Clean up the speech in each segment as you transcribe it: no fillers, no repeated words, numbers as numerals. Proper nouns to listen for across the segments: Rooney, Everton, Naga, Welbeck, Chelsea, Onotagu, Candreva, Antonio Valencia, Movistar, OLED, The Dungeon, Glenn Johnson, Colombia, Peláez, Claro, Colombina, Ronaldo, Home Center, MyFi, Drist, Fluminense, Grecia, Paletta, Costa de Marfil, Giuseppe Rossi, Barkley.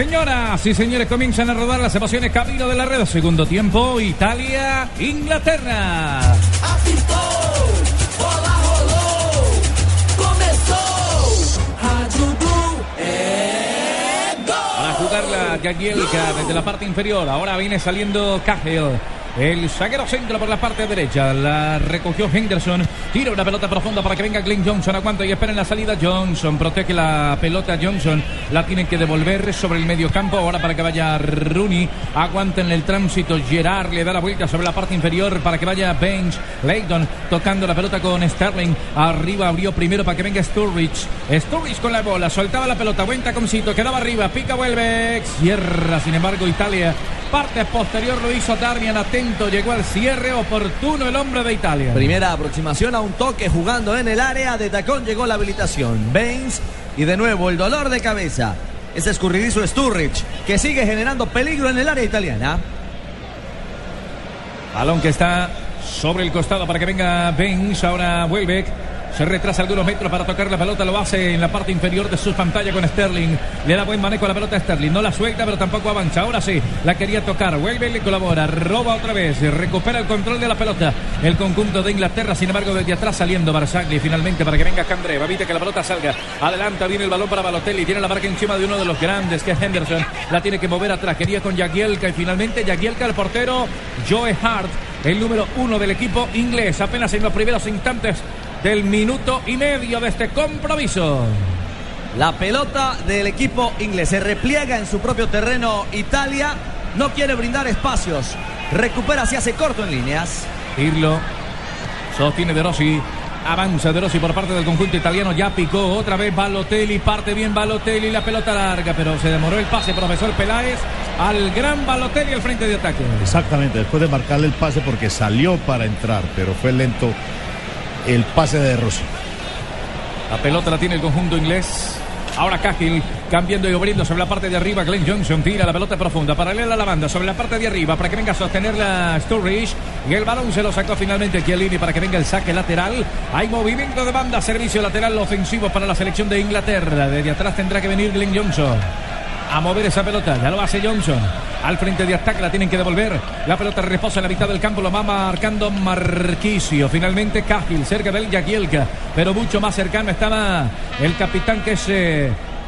señoras y señores, comienzan a rodar las emociones camino de la red. Segundo tiempo, Italia, Inglaterra. Para jugarla Jagielka desde la parte inferior. Ahora viene saliendo Cahill. El zaguero centro por la parte derecha. La recogió Henderson. Tira una pelota profunda para que venga Glenn Johnson. Aguanta y espera en la salida. Johnson protege la pelota. Johnson la tienen que devolver sobre el medio campo. Ahora para que vaya Rooney. Aguanta en el tránsito. Gerrard le da la vuelta sobre la parte inferior para que vaya Baines. Leighton tocando la pelota con Sterling. Arriba abrió primero para que venga Sturridge. Sturridge con la bola. Soltaba la pelota. Buen taconcito. Quedaba arriba. Pica Welbeck. Cierra, sin embargo, Italia. Parte posterior lo hizo Darmian, atento, llegó al cierre, oportuno el hombre de Italia. Primera aproximación a un toque jugando en el área, de tacón llegó la habilitación. Baines y de nuevo el dolor de cabeza. Ese escurridizo Sturridge que sigue generando peligro en el área italiana. Balón que está sobre el costado para que venga Baines, ahora Welbeck. Se retrasa algunos metros para tocar la pelota. Lo hace en la parte inferior de su pantalla con Sterling. Le da buen manejo a la pelota a Sterling. No la suelta, pero tampoco avanza. Ahora sí, la quería tocar. Vuelve y le colabora. Roba otra vez. Recupera el control de la pelota. El conjunto de Inglaterra, sin embargo, desde atrás saliendo Barzagli. Finalmente para que venga Candreva. Evita que la pelota salga. Adelanta, viene el balón para Balotelli. Tiene la marca encima de uno de los grandes, que es Henderson. La tiene que mover atrás. Quería con Jagielka. Y finalmente Jagielka, el portero, Joe Hart, el número 1 del equipo inglés. Apenas en los primeros instantes del minuto y medio de este compromiso. La pelota del equipo inglés se repliega en su propio terreno. Italia no quiere brindar espacios. Recupera, se hace corto en líneas. Pirlo sostiene De Rossi. Avanza De Rossi por parte del conjunto italiano. Ya picó otra vez Balotelli. Parte bien Balotelli. La pelota larga, pero se demoró el pase, profesor Peláez, al gran Balotelli al frente de ataque. Exactamente, después de marcarle el pase porque salió para entrar, pero fue lento el pase de Rossi. La pelota la tiene el conjunto inglés. Ahora Cahill cambiando y abriendo sobre la parte de arriba. Glenn Johnson tira la pelota profunda, paralela a la banda, sobre la parte de arriba para que venga a sostenerla Sturridge. Y el balón se lo sacó finalmente Chiellini para que venga el saque lateral. Hay movimiento de banda, servicio lateral ofensivo para la selección de Inglaterra. Desde atrás tendrá que venir Glenn Johnson a mover esa pelota. Ya lo hace Johnson. Al frente de ataque la tienen que devolver. La pelota reposa en la mitad del campo. Lo va marcando Marchisio. Finalmente Cahill cerca del Jagielka. Pero mucho más cercano estaba el capitán, que es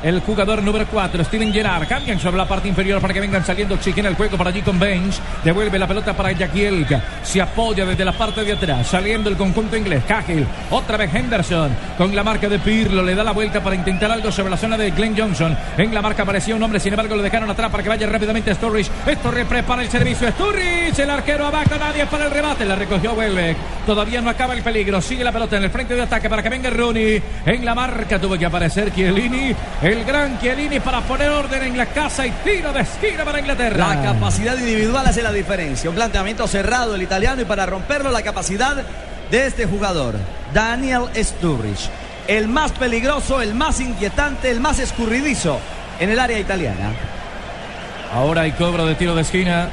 el jugador número 4, Steven Gerrard. Cambian sobre la parte inferior para que vengan saliendo Chicken el juego por allí con Baines. Devuelve la pelota para Jagielka. Se apoya desde la parte de atrás, saliendo el conjunto inglés. Cahill, otra vez Henderson con la marca de Pirlo. Le da la vuelta para intentar algo sobre la zona de Glenn Johnson. En la marca aparecía un hombre, sin embargo lo dejaron atrás para que vaya rápidamente Sturridge. Sturridge prepara el servicio. Sturridge, el arquero abajo, nadie para el remate. La recogió Welbeck. Todavía no acaba el peligro. Sigue la pelota en el frente de ataque para que venga Rooney. En la marca tuvo que aparecer Chiellini. El gran Chiellini para poner orden en la casa y tiro de esquina para Inglaterra. La capacidad individual hace la diferencia. Un planteamiento cerrado el italiano y para romperlo la capacidad de este jugador, Daniel Sturridge. El más peligroso, el más inquietante, el más escurridizo en el área italiana. Ahora hay cobro de tiro de esquina.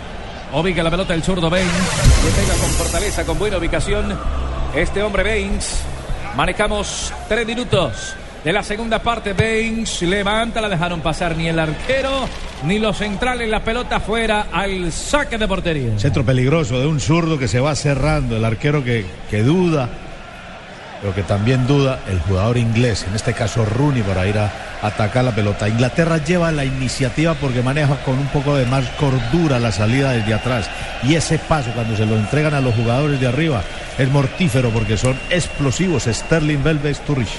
Ubica la pelota el zurdo Baines. Que pega con fortaleza, con buena ubicación. Este hombre Baines. Manejamos 3 minutos. De la segunda parte, Baines levanta, la dejaron pasar ni el arquero ni los centrales. La pelota fuera al saque de portería. Centro peligroso de un zurdo que se va cerrando. El arquero que duda, pero que también duda el jugador inglés, en este caso Rooney, para ir a atacar la pelota. Inglaterra lleva la iniciativa porque maneja con un poco de más cordura la salida desde atrás. Y ese paso, cuando se lo entregan a los jugadores de arriba, es mortífero porque son explosivos. Sterling, Welbeck, Sturridge.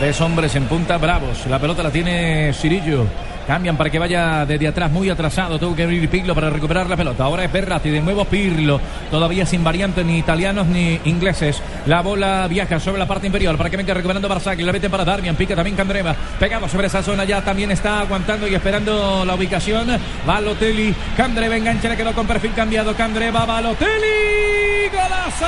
3 hombres en punta, bravos. La pelota la tiene Cirillo. Cambian para que vaya desde atrás, muy atrasado. Tuvo que abrir Pirlo para recuperar la pelota. Ahora es Berratti, de nuevo Pirlo. Todavía sin variantes ni italianos ni ingleses. La bola viaja sobre la parte inferior para que venga recuperando Barzagli. La meten para Darmian, pica también Candreva. Pegado sobre esa zona, ya también está aguantando y esperando la ubicación. Balotelli, Candreva engancha, le quedó con perfil cambiado. Candreva, Balotelli, golazo.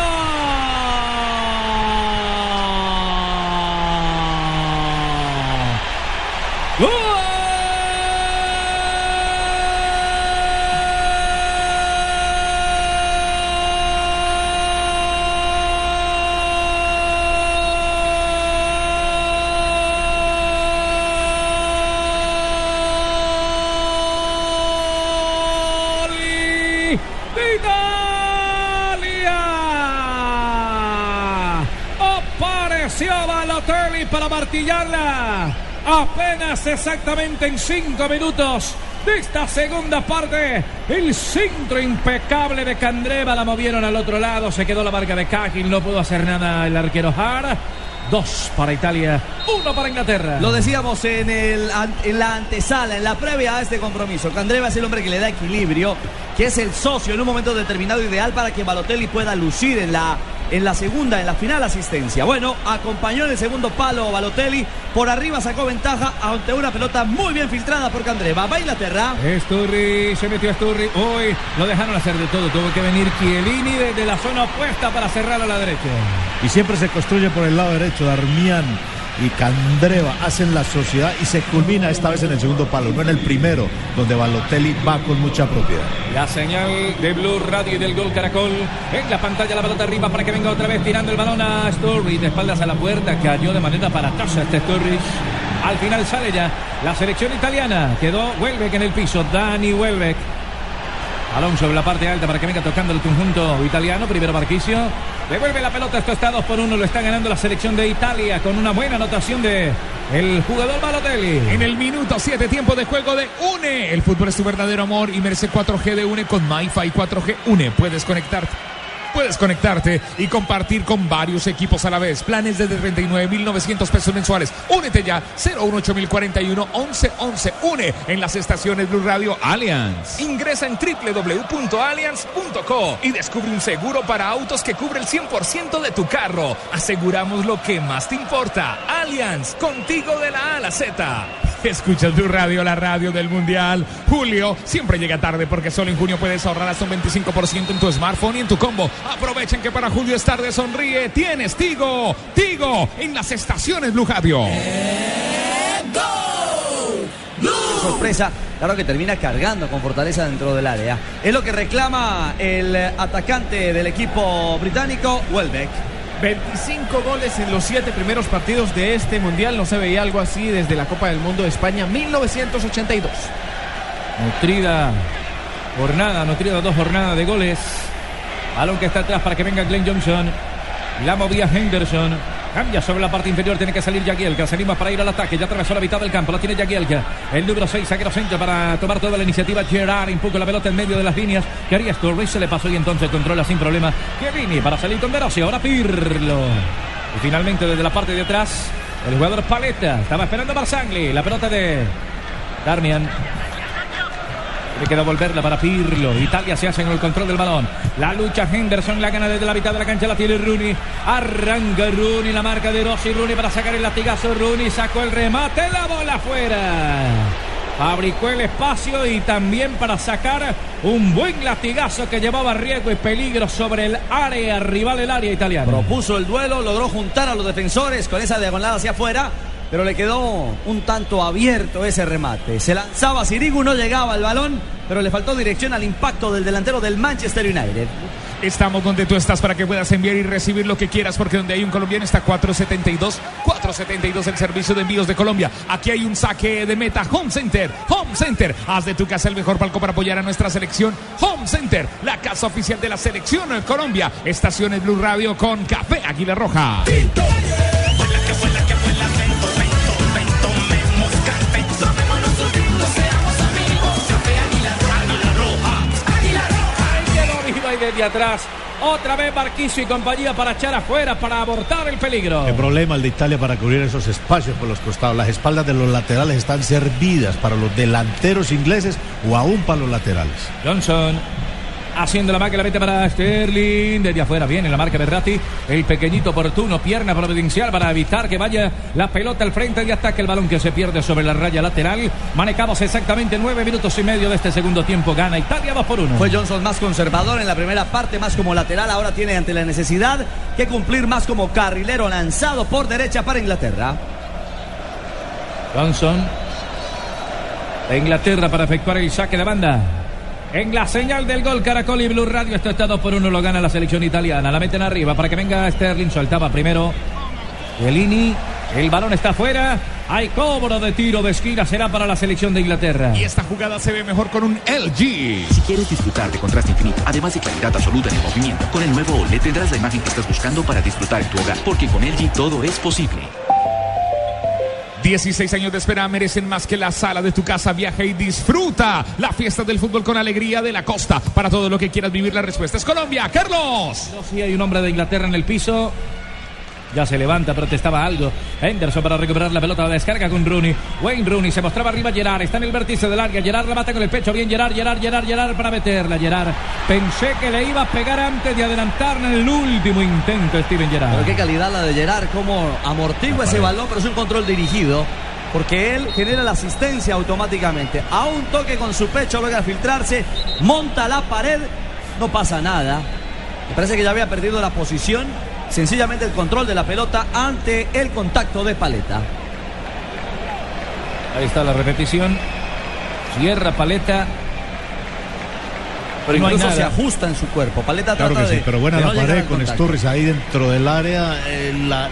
¡Gol Italia. Apareció Balotelli para martillarla. Apenas exactamente en 5 minutos de esta segunda parte, el centro impecable de Candreva, la movieron al otro lado, se quedó la marca de Cahill, no pudo hacer nada el arquero Gerrard. 2 para Italia, 1 para Inglaterra. Lo decíamos en la antesala, en la previa a este compromiso. Candreva es el hombre que le da equilibrio, que es el socio en un momento determinado ideal para que Balotelli pueda lucir en la final asistencia. Bueno, acompañó en el segundo palo Balotelli, por arriba sacó ventaja ante una pelota muy bien filtrada por Candreva. Va Inglaterra. Sturridge, se metió Sturridge. Hoy lo dejaron hacer de todo, tuvo que venir Chiellini desde la zona opuesta para cerrar a la derecha. Y siempre se construye por el lado derecho. Darmian y Candreva hacen la sociedad y se culmina esta vez en el segundo palo, no en el primero, donde Balotelli va con mucha propiedad. La señal de Blue Radio y del Gol Caracol en la pantalla, la pelota arriba para que venga otra vez tirando el balón a Sturridge, de espaldas a la puerta, cayó de manera aparatosa este Sturridge. Al final sale ya la selección italiana, quedó Welbeck en el piso, Dani Welbeck. Balón sobre la parte alta para que venga tocando el conjunto italiano, primero Marchisio. Devuelve la pelota, esto está 2-1, lo está ganando la selección de Italia con una buena anotación de el jugador Balotelli. En el minuto 7, tiempo de juego de UNE. El fútbol es tu verdadero amor y merece 4G de UNE con MyFi 4G UNE. Puedes conectarte y compartir con varios equipos a la vez. Planes desde 39.900 pesos mensuales. Únete ya, 018.041-1111. Une en las estaciones Blue Radio Allianz. Ingresa en www.allianz.co y descubre un seguro para autos que cubre el 100% de tu carro. Aseguramos lo que más te importa. Allianz, contigo de la A a la Z. Escuchas Blue Radio, la radio del Mundial. Julio siempre llega tarde porque solo en junio puedes ahorrar hasta un 25% en tu smartphone y en tu combo. Aprovechen que para julio es tarde, sonríe. Tienes Tigo, Tigo en las estaciones Blue Radio. Sorpresa, claro que termina cargando con fortaleza dentro del área. Es lo que reclama el atacante del equipo británico, Welbeck. 25 goles en los 7 primeros partidos de este Mundial. No se veía algo así desde la Copa del Mundo de España 1982. Nutrida 2 jornadas de goles. Balón que está atrás para que venga Glenn Johnson. La movía Henderson. Cambia sobre la parte inferior, tiene que salir Jagielka. Se anima para ir al ataque, ya atravesó la mitad del campo. La tiene Jagielka, el número 6, zaguero centro, para tomar toda la iniciativa. Gerrard empuja la pelota en medio de las líneas. Quería Sturridge, se le pasó y entonces controla sin problema Chiellini para salir con De Rossi. Ahora Pirlo. Y finalmente desde la parte de atrás, el jugador Paletta. Estaba esperando a Barzagli. La pelota de Darmian. Le queda volverla para Pirlo. Italia se hace con el control del balón. La lucha Henderson, la gana desde la mitad de la cancha, la tiene Rooney. Arranca Rooney, la marca de Rossi. Rooney para sacar el latigazo. Rooney sacó el remate, la bola afuera. Fabricó el espacio y también para sacar un buen latigazo que llevaba riesgo y peligro sobre el área rival, el área italiana. Propuso el duelo, logró juntar a los defensores con esa diagonal hacia afuera, pero le quedó un tanto abierto ese remate. Se lanzaba Sirigu, no llegaba el balón, pero le faltó dirección al impacto del delantero del Manchester United. Estamos donde tú estás para que puedas enviar y recibir lo que quieras, porque donde hay un colombiano está 472. 472, el servicio de envíos de Colombia. Aquí hay un saque de meta. Home Center, Home Center. Haz de tu casa el mejor palco para apoyar a nuestra selección. Home Center, la casa oficial de la selección en Colombia. Estaciones Blue Radio con Café Águila Roja. Desde atrás, otra vez Marchisio y compañía para echar afuera, para abortar el peligro. El problema el de Italia para cubrir esos espacios por los costados. Las espaldas de los laterales están servidas para los delanteros ingleses o aún para los laterales. Johnson haciendo la marca, la mete para Sterling. Desde afuera viene la marca Berratti. El pequeñito oportuno, pierna providencial para evitar que vaya la pelota al frente de ataque. El balón que se pierde sobre la raya lateral. Manejamos exactamente 9 minutos y medio de este segundo tiempo. Gana Italia 2-1. Fue Johnson más conservador en la primera parte, más como lateral. Ahora tiene ante la necesidad que cumplir más como carrilero, lanzado por derecha para Inglaterra. Johnson de Inglaterra para efectuar el saque de banda. En la señal del Gol Caracol y Blue Radio, esto está 2-1, lo gana la selección italiana. La meten arriba para que venga Sterling, soltaba primero Chiellini, el balón está afuera, Hay cobro de tiro de esquina, será para la selección de Inglaterra. Y esta jugada se ve mejor con un LG. Si quieres disfrutar de contraste infinito, además de claridad absoluta en el movimiento, con el nuevo OLED tendrás la imagen que estás buscando para disfrutar en tu hogar, porque con LG todo es posible. 16 años de espera merecen más que la sala de tu casa. Viaja y disfruta la fiesta del fútbol con alegría de la costa. Para todo lo que quieras vivir, la respuesta es Colombia. ¡Carlos! No, sí, hay un hombre de Inglaterra en el piso. Ya se levanta, protestaba algo. Henderson para recuperar la pelota, la descarga con Rooney. Wayne Rooney se mostraba arriba, Gerrard está en el vértice del área. Gerrard remata con el pecho, bien Gerrard para meterla. Gerrard, pensé que le iba a pegar antes de adelantar en el último intento. Steven Gerrard. Pero qué calidad la de Gerrard, cómo amortigua ese balón, pero es un control dirigido, porque él genera la asistencia automáticamente. A un toque con su pecho logra filtrarse, monta la pared, no pasa nada. Me parece que ya había perdido la posición. Sencillamente el control de la pelota ante el contacto de Paletta. Ahí está la repetición. Cierra Paletta. Pero no, incluso se ajusta en su cuerpo. Paletta claro trata que de, sí, pero buena la no pared con Sturridge ahí dentro del área.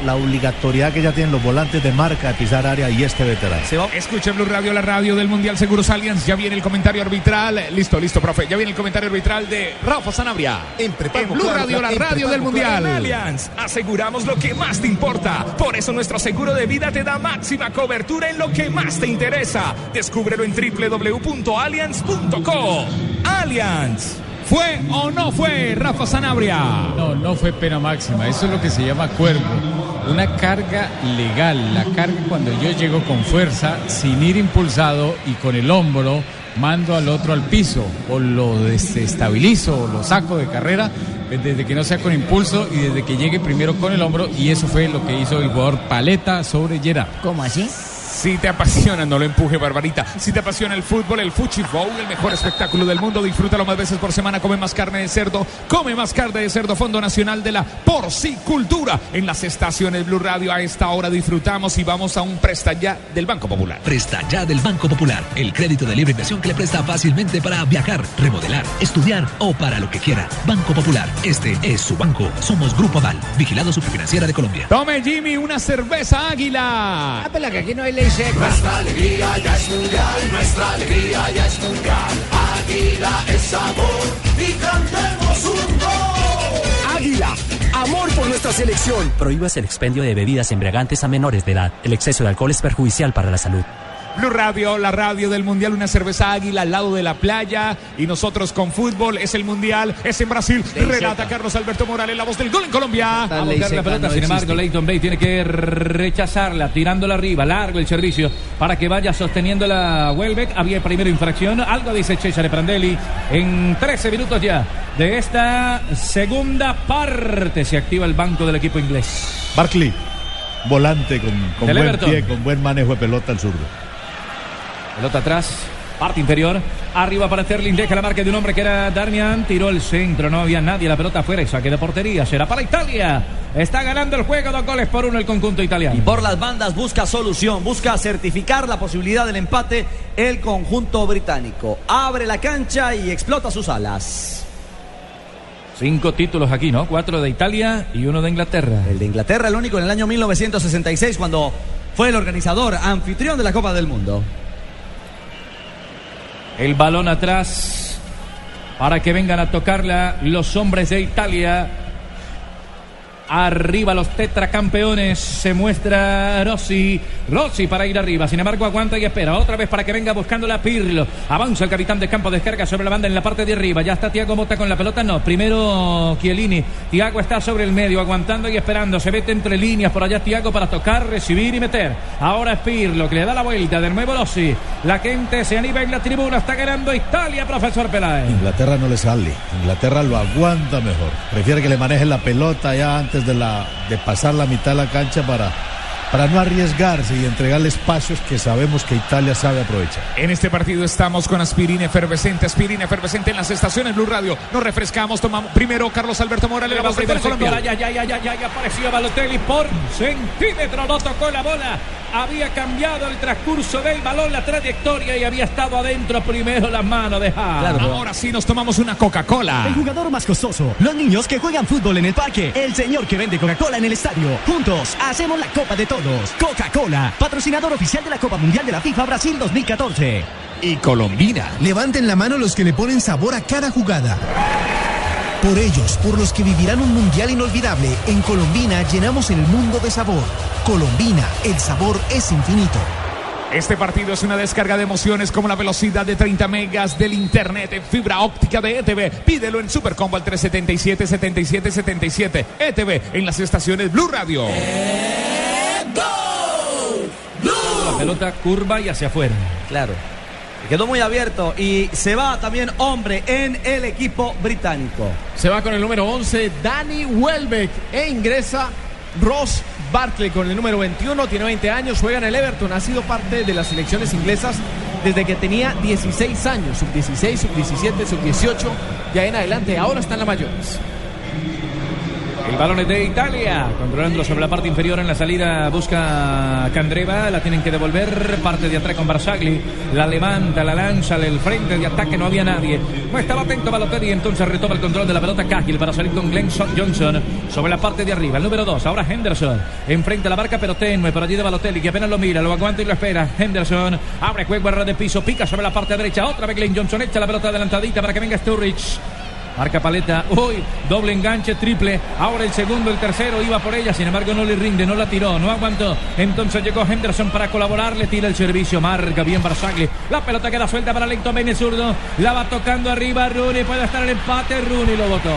La obligatoriedad que ya tienen los volantes de marca de pisar área y este veterano. Escuchen Blue Radio, la radio del Mundial Seguros Allianz. Ya viene el comentario arbitral. Listo, profe. Ya viene el comentario arbitral de Rafa Sanabria. En Blue Radio, la radio del Mundial. Allianz, aseguramos lo que más te importa. Por eso nuestro seguro de vida te da máxima cobertura en lo que más te interesa. Descúbrelo en www.allianz.co. Allianz. ¿Fue o no fue, Rafa Sanabria? No fue pena máxima. Eso es lo que se llama cuerpo. Una carga legal. La carga cuando yo llego con fuerza, sin ir impulsado y con el hombro, mando al otro al piso. O lo desestabilizo, o lo saco de carrera, desde que no sea con impulso y desde que llegue primero con el hombro. Y eso fue lo que hizo el jugador Paletta sobre Gerrard. ¿Cómo así? Si te apasiona, no lo empuje, Barbarita. Si te apasiona el fútbol, el Fuchibowl, el mejor espectáculo del mundo, disfrútalo más veces por semana. Come más carne de cerdo, Fondo Nacional de la Porcicultura. En las estaciones Blue Radio a esta hora disfrutamos y vamos a un Presta Ya del Banco Popular. Presta Ya del Banco Popular, el crédito de libre inversión que le presta fácilmente para viajar, remodelar, estudiar o para lo que quiera. Banco Popular, este es su banco. Somos Grupo Aval, vigilado Superfinanciera de Colombia. Tome, Jimmy, una cerveza Águila. Ápela, que aquí no hay ley. Nuestra alegría ya es mundial, nuestra alegría ya es mundial. Águila es amor y cantemos un gol. Águila, amor por nuestra selección. Prohíbas el expendio de bebidas embriagantes a menores de edad. El exceso de alcohol es perjudicial para la salud. Blue Radio, la radio del Mundial, una cerveza Águila al lado de la playa y nosotros con fútbol, es el Mundial, es en Brasil, relata Carlos Alberto Morales, la voz del gol en Colombia. A buscar la pelota, sin embargo, Leighton Baines tiene que rechazarla, tirándola arriba, largo el servicio para que vaya sosteniendo la Welbeck. Había primera infracción, algo dice Cesare Prandelli, en 13 minutos ya de esta segunda parte se activa el banco del equipo inglés. Barkley, volante con buen Everton. Pie, con buen manejo de pelota al zurdo. Pelota atrás, parte interior, arriba para Sterling, deja la marca de un hombre que era Darmian, tiró el centro, no había nadie, la pelota afuera y saque de portería, será para Italia. Está ganando el juego, 2-1 el conjunto italiano. Y por las bandas busca solución, busca certificar la posibilidad del empate el conjunto británico. Abre la cancha y explota sus alas. 5 títulos aquí, ¿no? 4 de Italia y 1 de Inglaterra. El de Inglaterra, el único en el año 1966, cuando fue el organizador anfitrión de la Copa del Mundo. El balón atrás para que vengan a tocarla los hombres de Italia. Arriba los tetracampeones. Se muestra Rossi para ir arriba. Sin embargo, aguanta y espera. Otra vez para que venga buscándola Pirlo. Avanza el capitán de campo. Descarga sobre la banda en la parte de arriba. Ya está Thiago Motta con la pelota. No, primero Chiellini. Thiago está sobre el medio, aguantando y esperando. Se mete entre líneas por allá Thiago para tocar, recibir y meter. Ahora es Pirlo que le da la vuelta. De nuevo Rossi. La gente se anima en la tribuna. Está ganando Italia, profesor Peláez. Inglaterra no le sale. Inglaterra lo aguanta mejor. Prefiere que le manejen la pelota ya antes de pasar la mitad de la cancha para no arriesgarse y entregarle espacios que sabemos que Italia sabe aprovechar. En este partido estamos con aspirina efervescente en las estaciones Blue Radio. Nos refrescamos, tomamos primero Carlos Alberto Morales, la voz del Colombia. Ya apareció Balotelli por centímetro, no tocó la bola. había cambiado el transcurso del balón, la trayectoria, y había estado adentro primero la mano de Haaland. Claro. Ahora sí nos tomamos una Coca-Cola. El jugador más costoso, los niños que juegan fútbol en el parque, el señor que vende Coca-Cola en el estadio. Juntos hacemos la Copa de Todos. Coca-Cola, patrocinador oficial de la Copa Mundial de la FIFA Brasil 2014. Y Colombina. Levanten la mano los que le ponen sabor a cada jugada. Por ellos, por los que vivirán un mundial inolvidable, en Colombina llenamos el mundo de sabor. Colombina, el sabor es infinito. Este partido es una descarga de emociones como la velocidad de 30 megas del internet en fibra óptica de ETV. Pídelo en Supercombo al 377-7777. ETV en las estaciones Blue Radio. La pelota curva y hacia afuera. Claro. Quedó muy abierto y se va también hombre en el equipo británico. Se va con el número 11, Danny Welbeck, e ingresa Ross Barkley con el número 21, tiene 20 años, juega en el Everton, ha sido parte de las selecciones inglesas desde que tenía 16 años, sub-16, sub-17, sub-18, ya en adelante, ahora están las mayores. El balón es de Italia, controlando sobre la parte inferior en la salida, busca Candreva, la tienen que devolver, parte de atrás con Barzagli, la levanta, la lanza, el frente de ataque, no había nadie, no estaba atento Balotelli, entonces retoma el control de la pelota Cahill para salir con Glenn Johnson sobre la parte de arriba, el número 2, ahora Henderson, enfrenta la barca pero tenue, pero allí de Balotelli que apenas lo mira, lo aguanta y lo espera, Henderson abre juego, error de piso, pica sobre la parte derecha, otra vez Glenn Johnson, echa la pelota adelantadita para que venga Sturridge. Marca Paletta, uy, doble enganche, triple, ahora el segundo, el tercero, iba por ella, sin embargo no le rinde, no la tiró, no aguantó, entonces llegó Henderson para colaborar, le tira el servicio, marca bien Barzagli, la pelota queda suelta para Leighton Baines zurdo, la va tocando arriba Rooney, puede estar el empate, Rooney lo botó.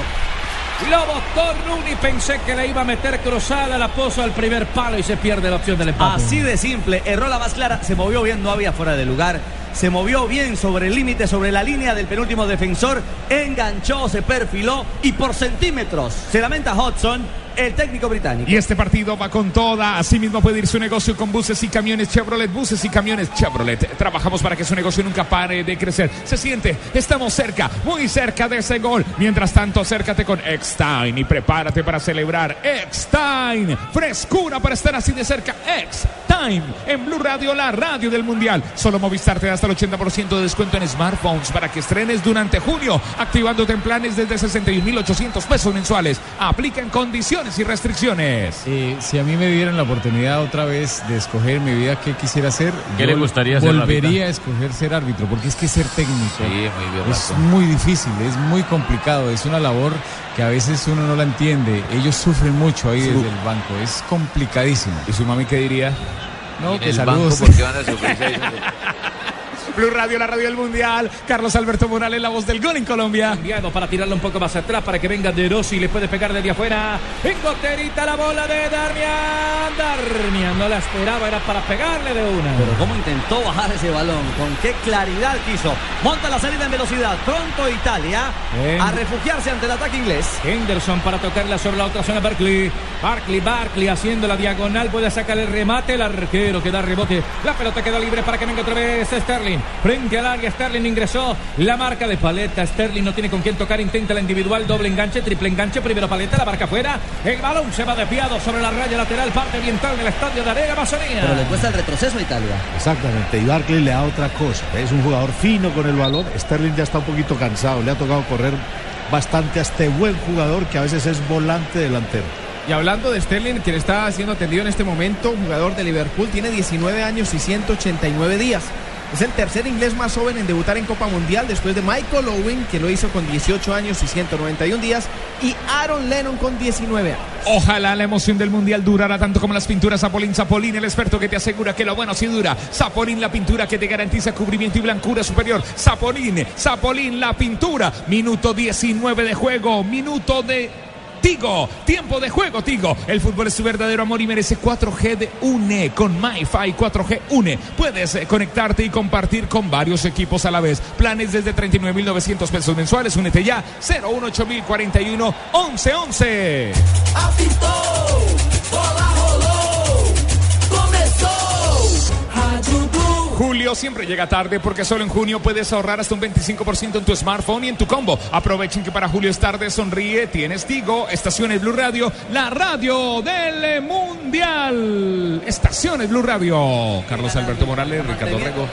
Lo botó Rooney, pensé que la iba a meter cruzada, la puso al primer palo y se pierde la opción del empate. Así de simple, erró la más clara, se movió bien, no había fuera de lugar, se movió bien sobre el límite, sobre la línea del penúltimo defensor, enganchó, se perfiló y por centímetros se lamenta Hodgson, el técnico británico. Y este partido va con toda. Asimismo puede ir su negocio con buses y camiones Chevrolet. Buses y camiones Chevrolet. Trabajamos para que su negocio nunca pare de crecer. Se siente, estamos cerca, muy cerca de ese gol. Mientras tanto, acércate con X-Time y prepárate para celebrar. X-Time, frescura para estar así de cerca. X-Time, en Blue Radio, la radio del mundial. Solo Movistar te da hasta el 80% de descuento en smartphones para que estrenes durante junio, activándote en planes desde 61.800 pesos mensuales. Aplican condiciones y restricciones. Si a mí me dieran la oportunidad otra vez de escoger mi vida, ¿qué quisiera hacer? ¿Qué le gustaría hacer? Volvería a escoger ser árbitro, porque es que ser técnico es muy difícil, es muy complicado, es una labor que a veces uno no la entiende. Ellos sufren mucho ahí desde el banco, es complicadísimo. ¿Y su mami qué diría? No, que saludos. Banco, porque van a sufrir. Blue Radio, la radio del mundial. Carlos Alberto Morales, la voz del gol en Colombia. Cambiado para tirarlo un poco más atrás para que venga De Rossi y le puede pegar desde afuera. En goterita la bola de Darmian. Darmian no la esperaba, era para pegarle de una. Pero cómo intentó bajar ese balón, con qué claridad quiso. Monta la salida en velocidad. Pronto Italia a refugiarse ante el ataque inglés. Henderson para tocarla sobre la otra zona. Barkley haciendo la diagonal. Puede sacar el remate. El arquero que da rebote. La pelota queda libre para que venga otra vez Sterling. Frente al área, Sterling ingresó, la marca de Paletta, Sterling no tiene con quién tocar, intenta la individual, doble enganche, triple enganche, primero Paletta, la marca afuera, el balón se va desviado sobre la raya lateral, parte oriental del estadio de Arena Amazonía. Pero le cuesta el retroceso a Italia. Exactamente, y Barkley le da otra cosa, es un jugador fino con el balón, Sterling ya está un poquito cansado, le ha tocado correr bastante a este buen jugador que a veces es volante delantero. Y hablando de Sterling, quien está siendo atendido en este momento, un jugador de Liverpool, tiene 19 años y 189 días. Es el tercer inglés más joven en debutar en Copa Mundial después de Michael Owen, que lo hizo con 18 años y 191 días, y Aaron Lennon con 19 años. Ojalá la emoción del Mundial durara tanto como las pinturas Zapolín. Zapolín, el experto que te asegura que lo bueno sí dura. Zapolín, la pintura que te garantiza cubrimiento y blancura superior. Zapolín, la pintura. Minuto 19 de juego, minuto de... Tigo, tiempo de juego, Tigo. El fútbol es su verdadero amor y merece 4G de UNE. Con MyFi 4G UNE puedes conectarte y compartir con varios equipos a la vez. Planes desde 39.900 pesos mensuales. Únete ya. 018041111. Apitó, bola roló, comenzó. Radio Blue. Julio julio siempre llega tarde, porque solo en junio puedes ahorrar hasta un 25% en tu smartphone y en tu combo. Aprovechen que para julio es tarde, sonríe, tienes Tigo. Estaciones Blue Radio, la radio del Mundial. Estaciones Blue Radio. Carlos Alberto Morales, Ricardo Rego.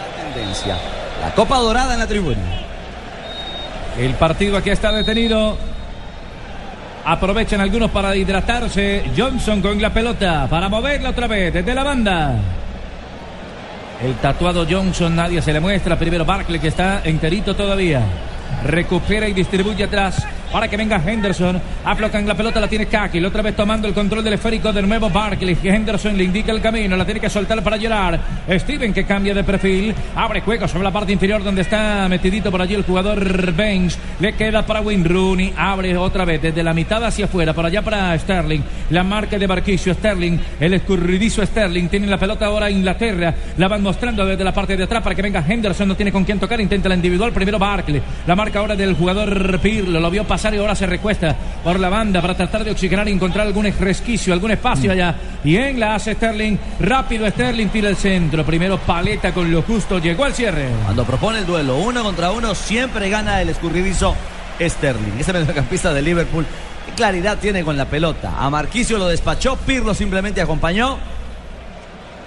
La Copa Dorada en la tribuna. El partido aquí está detenido. Aprovechan algunos para hidratarse. Johnson con la pelota para moverla otra vez desde la banda. El tatuado Johnson, nadie se le muestra. Primero Barkley, que está enterito todavía. Recupera y distribuye atrás para que venga Henderson. Aflocan la pelota, la tiene Cahill, otra vez tomando el control del esférico. De nuevo Barkley, Henderson le indica el camino, la tiene que soltar para Gerrard. Steven, que cambia de perfil, abre juego sobre la parte inferior donde está metidito por allí el jugador Baines. Le queda para Wayne Rooney, abre otra vez desde la mitad hacia afuera, para allá para Sterling. La marca de Marchisio, Sterling, el escurridizo Sterling, tiene la pelota ahora Inglaterra. La van mostrando desde la parte de atrás para que venga Henderson, no tiene con quién tocar, intenta la individual, primero Barkley. La marca ahora del jugador Pirlo, lo vio pasar y ahora se recuesta por la banda para tratar de oxigenar y encontrar algún resquicio, algún espacio allá. Bien, la hace Sterling. Rápido Sterling, tira el centro. Primero Paletta con lo justo. Llegó al cierre. Cuando propone el duelo, 1 contra 1, siempre gana el escurridizo Sterling. Ese mediocampista de Liverpool, qué claridad tiene con la pelota. A Marchisio lo despachó, Pirlo simplemente acompañó.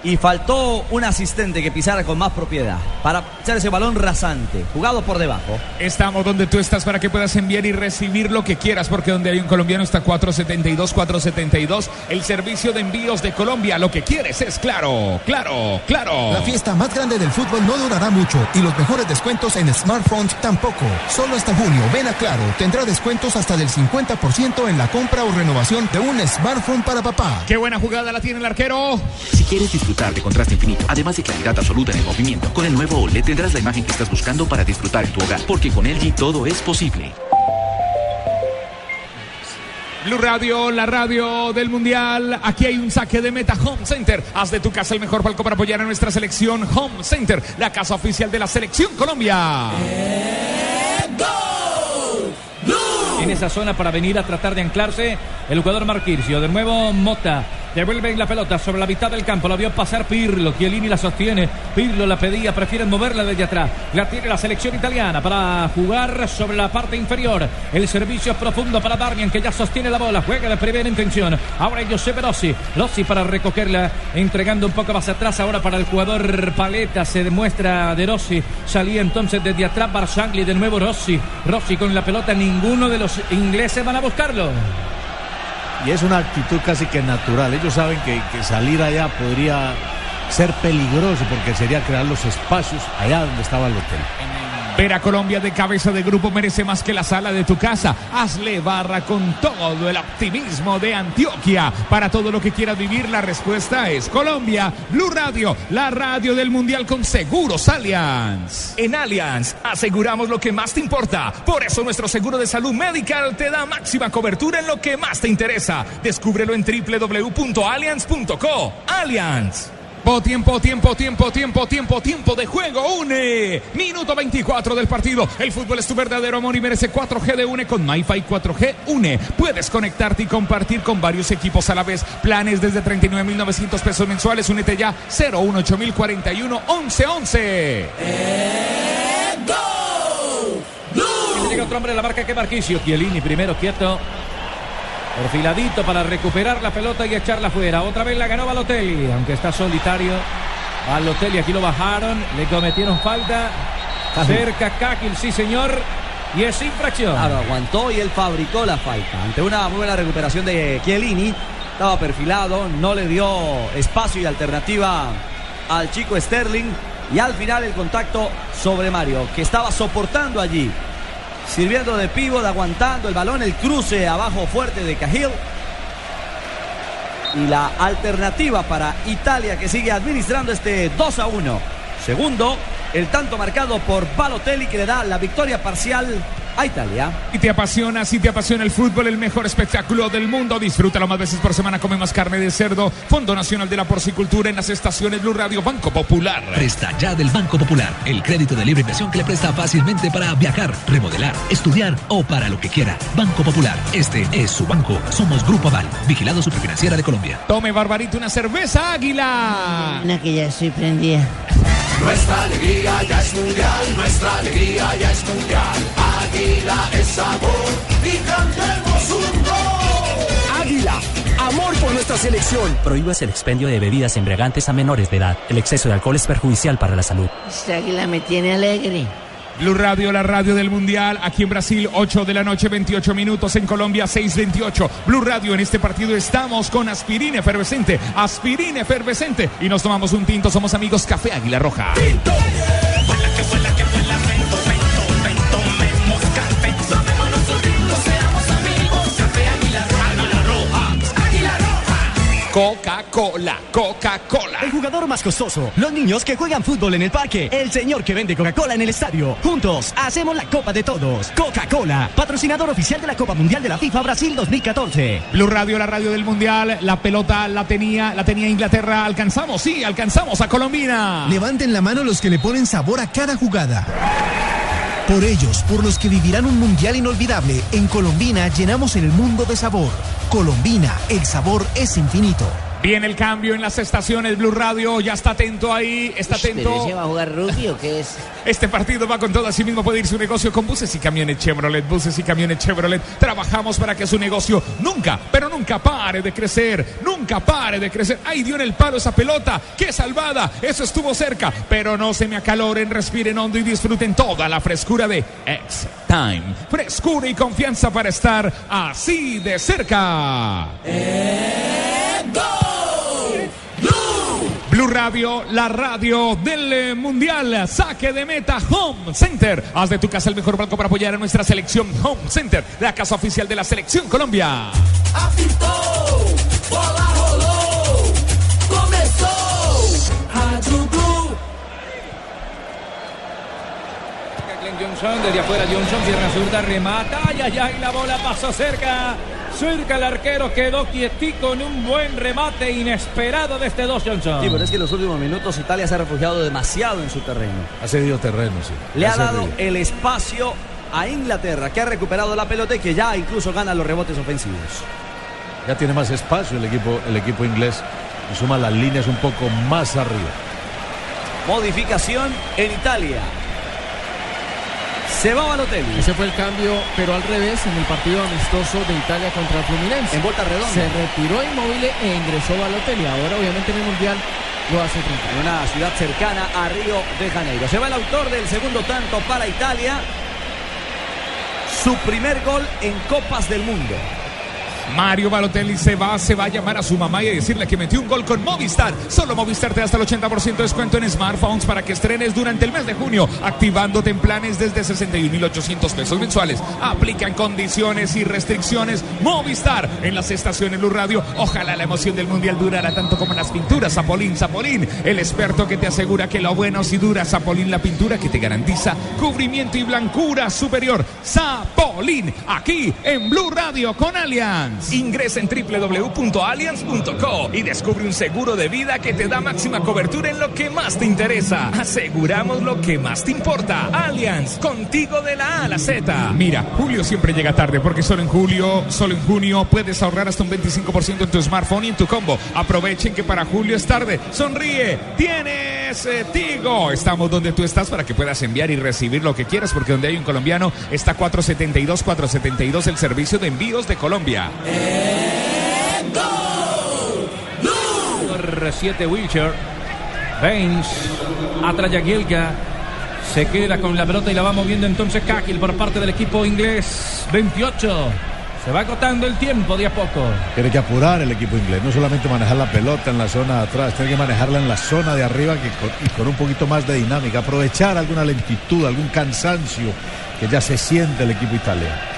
Y faltó un asistente que pisara con más propiedad para echar ese balón rasante, jugado por debajo. Estamos donde tú estás para que puedas enviar y recibir lo que quieras, porque donde hay un colombiano está 472. El servicio de envíos de Colombia. Lo que quieres es Claro, Claro, Claro. La fiesta más grande del fútbol no durará mucho, y los mejores descuentos en smartphones tampoco. Solo hasta junio, ven a Claro. Tendrá descuentos hasta del 50% en la compra o renovación de un smartphone para papá. ¡Qué buena jugada la tiene el arquero! Si quieres disfrutar de contraste infinito, además de claridad absoluta en el movimiento, con el nuevo OLED tendrás la imagen que estás buscando para disfrutar en tu hogar, porque con LG todo es posible. Blue Radio, la radio del Mundial. Aquí hay un saque de meta Home Center. Haz de tu casa el mejor palco para apoyar a nuestra selección. Home Center, la casa oficial de la selección Colombia. En esa zona para venir a tratar de anclarse el jugador Marchisio. De nuevo Mota. Devuelven la pelota sobre la mitad del campo. La vio pasar Pirlo. Chiellini la sostiene. Pirlo la pedía. Prefieren moverla desde atrás. La tiene la selección italiana para jugar sobre la parte inferior. El servicio es profundo para Darmian, que ya sostiene la bola. Juega de primera intención. Ahora Giuseppe Rossi. Rossi para recogerla. Entregando un poco más atrás. Ahora para el jugador Paletta. Se demuestra De Rossi. Salía entonces desde atrás Barzagli. De nuevo Rossi. Rossi con la pelota. Ninguno de los ingleses van a buscarlo. Y es una actitud casi que natural. Ellos saben que salir allá podría ser peligroso, porque sería crear los espacios allá donde estaba el hotel. Ver a Colombia de cabeza de grupo merece más que la sala de tu casa. Hazle barra con todo el optimismo de Antioquia. Para todo lo que quieras vivir, la respuesta es Colombia. Blue Radio, la radio del Mundial con Seguros Allianz. En Allianz aseguramos lo que más te importa. Por eso nuestro seguro de salud Medical te da máxima cobertura en lo que más te interesa. Descúbrelo en www.allianz.co. Allianz. Tiempo de juego. UNE, minuto 24 del partido. El fútbol es tu verdadero amor y merece 4G de UNE con MyFi 4G UNE. Puedes conectarte y compartir con varios equipos a la vez. Planes desde 39.900 pesos mensuales. Únete ya, 018041111. Llega otro hombre de la marca que Marchisio. Chiellini primero, quieto. Perfiladito para recuperar la pelota y echarla fuera. Otra vez la ganó Balotelli, aunque está solitario. Balotelli, aquí lo bajaron, le cometieron falta. Cerca Cahill, sí señor. Y es infracción. Claro, aguantó y él fabricó la falta. Ante una muy buena recuperación de Chiellini. Estaba perfilado, no le dio espacio y alternativa al chico Sterling. Y al final el contacto sobre Mario, que estaba soportando allí, sirviendo de pívot, aguantando el balón, el cruce abajo fuerte de Cahill. Y la alternativa para Italia, que sigue administrando este 2-1. Segundo, el tanto marcado por Balotelli, que le da la victoria parcial a Italia. Y te apasiona, si te apasiona el fútbol, el mejor espectáculo del mundo. Disfrútalo más veces por semana. Come más carne de cerdo. Fondo Nacional de la Porcicultura. En las estaciones Blue Radio, Banco Popular. Presta ya del Banco Popular. El crédito de libre inversión que le presta fácilmente para viajar, remodelar, estudiar o para lo que quiera. Banco Popular. Este es su banco. Somos Grupo Aval. Vigilado Superfinanciera de Colombia. Tome, Barbarito, una cerveza Águila. Una que ya estoy prendida. Nuestra alegría ya es mundial, nuestra alegría ya es mundial. Águila es sabor y cantemos un gol. Águila, amor por nuestra selección. Prohíbas el expendio de bebidas embriagantes a menores de edad. El exceso de alcohol es perjudicial para la salud. Esta águila me tiene alegre. Blue Radio, la radio del mundial, aquí en Brasil, 8 de la noche, 28 minutos, en Colombia, 6:28. Blue Radio, en este partido estamos con aspirina efervescente, y nos tomamos un tinto, somos amigos Café Águila Roja. ¡Tinto! Coca-Cola, Coca-Cola. El jugador más costoso, los niños que juegan fútbol en el parque, el señor que vende Coca-Cola en el estadio. Juntos hacemos la Copa de Todos. Coca-Cola, patrocinador oficial de la Copa Mundial de la FIFA Brasil 2014. Blue Radio, la radio del Mundial. La pelota la tenía Inglaterra. Alcanzamos, sí, alcanzamos a Colombia. Levanten la mano los que le ponen sabor a cada jugada. Por ellos, por los que vivirán un mundial inolvidable, en Colombina llenamos el mundo de sabor. Colombina, el sabor es infinito. Viene el cambio en las estaciones. Blue Radio ya está atento ahí, está atento. ¿Pero ese va a jugar rugby o qué es? Este partido va con todo, así mismo puede ir su negocio con buses y camiones Chevrolet, Trabajamos para que su negocio nunca, pero nunca pare de crecer, Ahí dio en el palo esa pelota, qué salvada, eso estuvo cerca, pero no se me acaloren, respiren hondo y disfruten toda la frescura de X-Time. Frescura y confianza para estar así de cerca. Blue Radio, la radio del mundial. Saque de meta Home Center. Haz de tu casa el mejor banco para apoyar a nuestra selección. Home Center, la casa oficial de la selección Colombia. Apitó, bola roló, comenzó. Radio Blue. Glenn Johnson, desde afuera Johnson, pierna zurda, remata. Y la bola pasó cerca. Cerca el arquero, quedó quietico en un buen remate inesperado de este dos Johnson. Sí, pero es que en los últimos minutos Italia se ha refugiado demasiado en su terreno. Ha cedido terreno, sí. Le ha dado el espacio a Inglaterra, que ha recuperado la pelota y que ya incluso gana los rebotes ofensivos. Ya tiene más espacio el equipo inglés y suma las líneas un poco más arriba. Modificación en Italia. Se va Balotelli. Ese fue el cambio, pero al revés, en el partido amistoso de Italia contra el Fluminense. En vuelta redonda. Se retiró Inmóvil e ingresó Balotelli. Ahora, obviamente, en el Mundial lo hace 30. En una ciudad cercana a Río de Janeiro. Se va el autor del segundo tanto para Italia. Su primer gol en Copas del Mundo. Mario Balotelli se va a llamar a su mamá y a decirle que metió un gol con Movistar. Solo Movistar te da hasta el 80% de descuento en smartphones para que estrenes durante el mes de junio, activándote en planes desde 61.800 pesos mensuales. Aplican condiciones y restricciones. Movistar en las estaciones Blue Radio. Ojalá la emoción del mundial durara tanto como en las pinturas. Zapolín, el experto que te asegura que lo bueno sí dura. Zapolín, la pintura que te garantiza cubrimiento y blancura superior. Zapolín, aquí en Blue Radio con Allianz. Ingresa en www.allianz.co y descubre un seguro de vida que te da máxima cobertura en lo que más te interesa. Aseguramos lo que más te importa. Allianz, contigo de la A a la Z. Mira, julio siempre llega tarde porque solo en junio puedes ahorrar hasta un 25% en tu smartphone y en tu combo. Aprovechen que para julio es tarde. Sonríe, tienes Tigo. Estamos donde tú estás para que puedas enviar y recibir lo que quieras, porque donde hay un colombiano está 472 el servicio de envíos de Colombia. 7 Wilshere, Baines atrás Jagielka, se queda con la pelota y la va moviendo entonces Cahill por parte del equipo inglés. 28, se va agotando el tiempo de a poco. Tiene que apurar el equipo inglés, no solamente manejar la pelota en la zona de atrás, tiene que manejarla en la zona de arriba, que con un poquito más de dinámica, aprovechar alguna lentitud, algún cansancio que ya se siente el equipo italiano.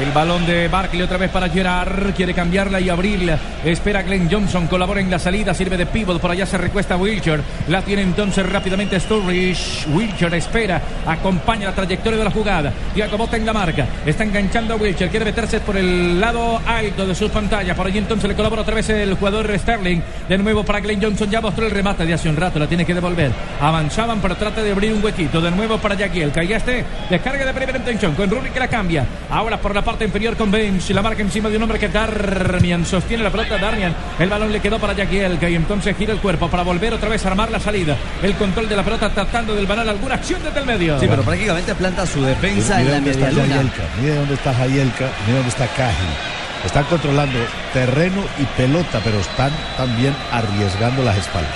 El balón de Barkley otra vez para Gerrard. Quiere cambiarla y abrirla. Espera Glenn Johnson, colabora en la salida. Sirve de pívot, por allá se recuesta Wilshere. La tiene entonces rápidamente Sturridge. Wilshere espera, acompaña la trayectoria de la jugada. Thiago Motta en la marca. Está enganchando a Wilshere, quiere meterse por el lado alto de sus pantallas. Por allí entonces le colabora otra vez el jugador Sterling. De nuevo para Glenn Johnson, ya mostró el remate de hace un rato, la tiene que devolver. Avanzaban, pero trata de abrir un huequito. De nuevo para Jagielka, y descarga de primera intención con Rooney, que la cambia. Ahora por la la parte inferior con Baines y la marca encima de un hombre que es Darmian. Sostiene la pelota Darmian. El balón le quedó para Jagielka y entonces gira el cuerpo para volver otra vez a armar la salida. El control de la pelota tratando del banal alguna acción desde el medio. Sí, pero prácticamente planta su defensa en la media luna. Mira dónde está Jagielka, mira dónde está Cahill. Están controlando terreno y pelota, pero están también arriesgando las espaldas.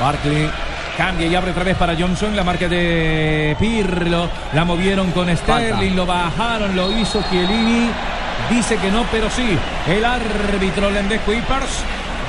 Barkley cambia y abre otra vez para Johnson, la marca de Pirlo, la movieron con Sterling, lo bajaron, lo hizo Chiellini, dice que no, pero sí. El árbitro holandés Kuipers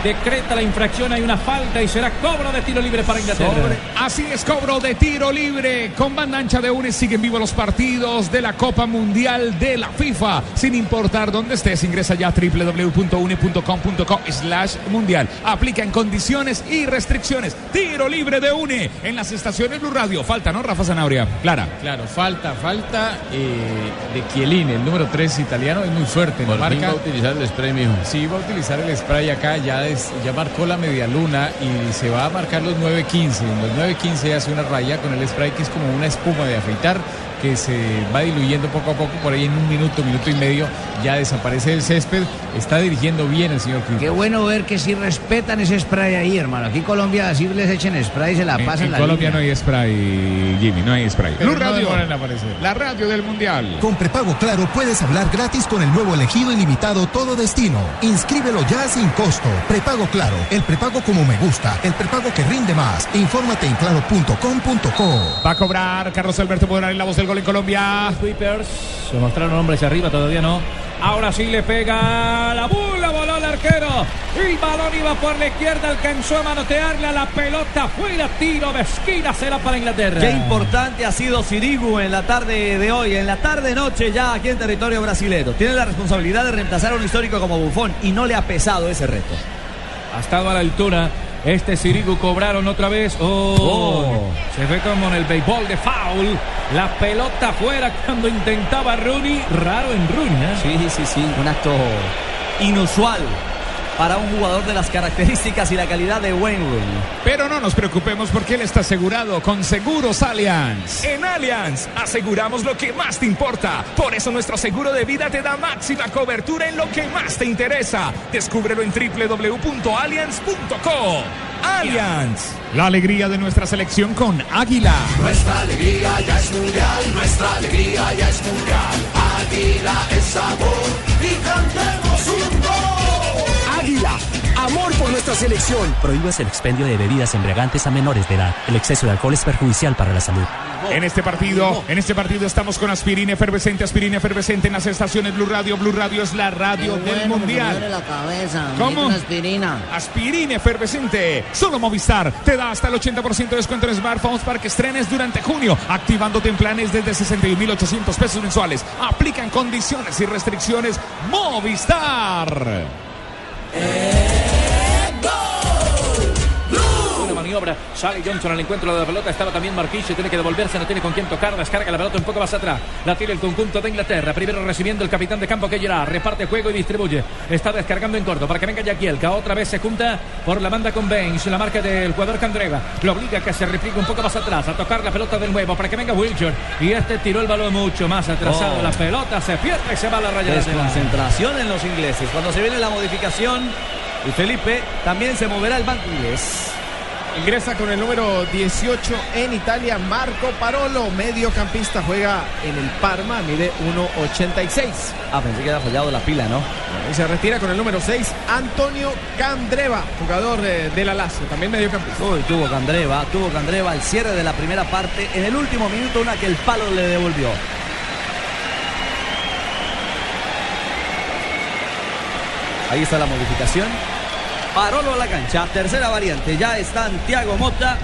decreta la infracción, hay una falta y será cobro de tiro libre para Inglaterra. Así es, cobro de tiro libre. Con banda ancha de UNE siguen vivos los partidos de la Copa Mundial de la FIFA. Sin importar dónde estés, ingresa ya a www.une.com.co/mundial. Aplica en condiciones y restricciones. Tiro libre de UNE en las estaciones Blue Radio. Falta, ¿no, Rafa Zanabria? Clara. Claro, falta de Chiellini, el número 3 italiano, es muy fuerte en la marca. Va a utilizar el spray, mijo. Sí, va a utilizar el spray acá, ya marcó la medialuna y se va a marcar los 9.15. En los 9.15 hace una raya con el spray que es como una espuma de afeitar que se va diluyendo poco a poco. Por ahí en un minuto, minuto y medio ya desaparece el césped. Está dirigiendo bien el señor Cruz. Qué bueno ver que sí respetan ese spray ahí, hermano. Aquí Colombia así les echen spray y se la pasan. En la Colombia línea. No hay spray, Jimmy, no hay spray. Blue Radio, la radio del mundial. Con prepago Claro puedes hablar gratis con el nuevo elegido ilimitado todo destino. Inscríbelo ya sin costo. Prepago Claro, el prepago como me gusta, el prepago que rinde más. Infórmate en claro.com.co. Va a cobrar Carlos Alberto Morales, la voz del gol en Colombia. Sweepers, se mostraron hombres arriba, todavía no. Ahora sí le pega la bula, voló el arquero. El balón iba por la izquierda, alcanzó a manotearla, la pelota fuera, tiro de esquina será para Inglaterra. Qué importante ha sido Sirigu en la tarde de hoy, en la tarde-noche ya aquí en territorio brasileño. Tiene la responsabilidad de reemplazar a un histórico como Buffon y no le ha pesado ese reto. Ha estado a la altura. Este Sirigu cobraron otra vez. Se ve como en el béisbol de foul. La pelota fuera cuando intentaba Rooney. Raro en Rooney, ¿eh? Sí. Un acto inusual para un jugador de las características y la calidad de Wayne. Pero no nos preocupemos porque él está asegurado con Seguros Allianz. En Allianz aseguramos lo que más te importa. Por eso nuestro seguro de vida te da máxima cobertura en lo que más te interesa. Descúbrelo en www.allianz.co. Allianz. La alegría de nuestra selección con Águila. Nuestra alegría ya es mundial, nuestra alegría ya es mundial. Águila es sabor y cantemos un gol. Águila, amor por nuestra selección. Prohíbas el expendio de bebidas embriagantes a menores de edad. El exceso de alcohol es perjudicial para la salud. En este partido estamos con aspirina efervescente en las estaciones Blue Radio. Blue Radio es la radio del mundial. Me duele la cabeza. ¿Cómo? Aspirina efervescente. Solo Movistar te da hasta el 80% de descuento en smartphones para que estrenes durante junio, activándote en planes desde 61.800 pesos mensuales. Aplican condiciones y restricciones. Movistar. Una maniobra, sale Johnson al encuentro de la pelota, estaba también Marchisio, tiene que devolverse, no tiene con quién tocar, descarga la pelota un poco más atrás, la tira el conjunto de Inglaterra, primero recibiendo el capitán de campo que Gerrard, reparte juego y distribuye, está descargando en corto para que venga Jagielka, otra vez se junta por la banda con Baines, la marca del jugador Candreva, lo obliga a que se replique un poco más atrás, a tocar la pelota de nuevo para que venga Wilshere, y este tiró el balón mucho más atrasado, la pelota se pierde y se va a la raya. Desconcentración en los ingleses, cuando se viene la modificación, y Felipe también se moverá al banco inglés. Ingresa con el número 18 en Italia, Marco Parolo, mediocampista, juega en el Parma, mide 1.86. Pensé que había fallado la pila, ¿no? Y se retira con el número 6, Antonio Candreva, jugador de la Lazio, también mediocampista. Tuvo Candreva al cierre de la primera parte, en el último minuto una que el palo le devolvió. Ahí está la modificación. Parolo a la cancha, tercera variante. Ya están Thiago Motta,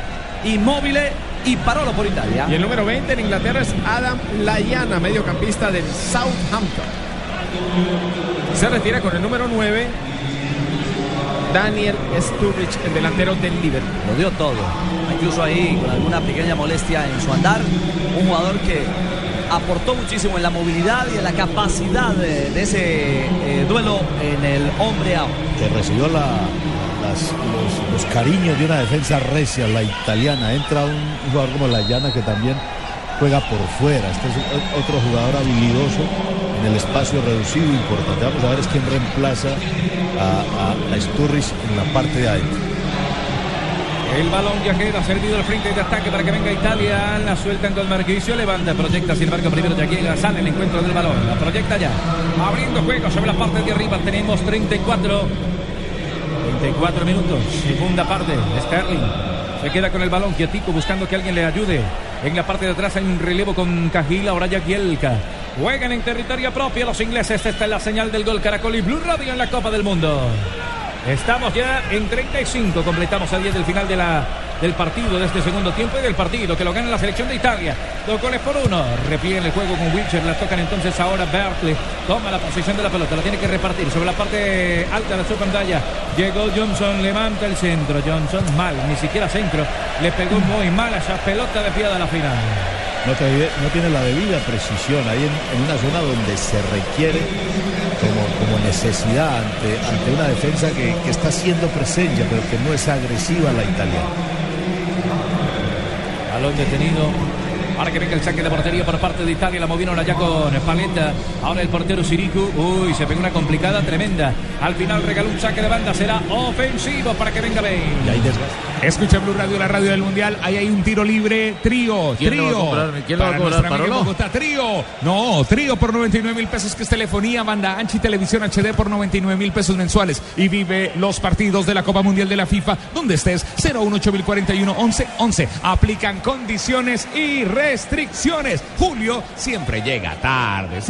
Immobile y Parolo por Italia. Y el número 20 en Inglaterra es Adam Lallana, mediocampista del Southampton. Se retira con el número 9, Daniel Sturridge, el delantero del Liverpool. Lo dio todo, incluso ahí con alguna pequeña molestia en su andar. Un jugador que aportó muchísimo en la movilidad y en la capacidad de ese duelo en el hombre a hombre. Que recibió los cariños de una defensa recia, la italiana. Entra un jugador como Lallana que también juega por fuera. Este es otro jugador habilidoso en el espacio reducido importante. Vamos a ver es quién reemplaza a Sturridge en la parte de adentro. El balón ya queda servido al frente de ataque para que venga Italia. La suelta con Marchisio, levanta, proyecta sin embargo primero Jagielka, sale el encuentro del balón, la proyecta ya, abriendo juego sobre la parte de arriba. Tenemos 34 minutos, segunda parte. Sterling se queda con el balón quietico, buscando que alguien le ayude. En la parte de atrás hay un relevo con Cahill, ahora Jagielka. Juegan en territorio propio los ingleses. Esta es la señal del Gol Caracol y Blue Radio en la Copa del Mundo. Estamos ya en 35, completamos a 10 del final del partido, de este segundo tiempo y del partido que lo gana la selección de Italia. 2-1. Repliegan el juego con Wilshere, la tocan entonces ahora Barkley, toma la posición de la pelota, la tiene que repartir sobre la parte alta de su pantalla. Llegó Johnson, levanta el centro. Johnson mal, ni siquiera centro, le pegó muy mal a esa pelota desviada a la final. No tiene la debida precisión ahí en una zona donde se requiere como necesidad ante una defensa que está siendo presente pero que no es agresiva la italiana. Balón detenido para que venga el saque de portería por parte de Italia. La movieron allá con Paletta, ahora el portero Siriku. Uy, se pegó una complicada tremenda, al final regaló un saque de banda, será ofensivo para que venga Baines. Y ahí escucha Blue Radio, la radio del mundial. Ahí hay un tiro libre, trío por 99.000 pesos, que es telefonía, banda ancha y televisión HD por 99.000 pesos mensuales. Y vive los partidos de la Copa Mundial de la FIFA donde estés. 018041111. Aplican condiciones y restricciones. Julio siempre llega tarde,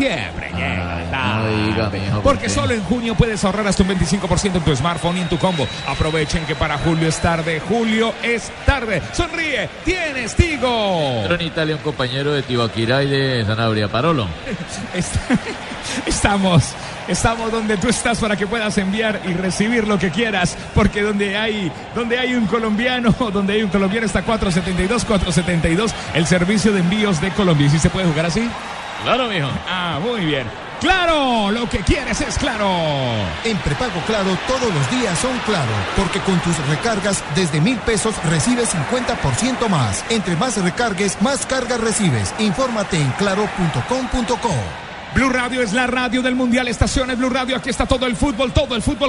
porque solo en junio puedes ahorrar hasta un 25% en tu smartphone y en tu combo. Aprovechen que para julio es tarde, julio es tarde. Sonríe, tienes Tigo. Entró en Italia un compañero de Tibaquirá y de Sanabria, Parolo. Estamos donde tú estás para que puedas enviar y recibir lo que quieras, porque donde hay un colombiano, está 472, el servicio de envíos de Colombia. ¿Y si se puede jugar así? Claro, mijo. Ah, muy bien. ¡Claro! Lo que quieres es Claro. En prepago Claro, todos los días son Claro, porque con tus recargas desde 1.000 pesos recibes 50% más. Entre más recargues, más cargas recibes. Infórmate en claro.com.co. Blue Radio es la radio del mundial. Estaciones Blue Radio, aquí está todo el fútbol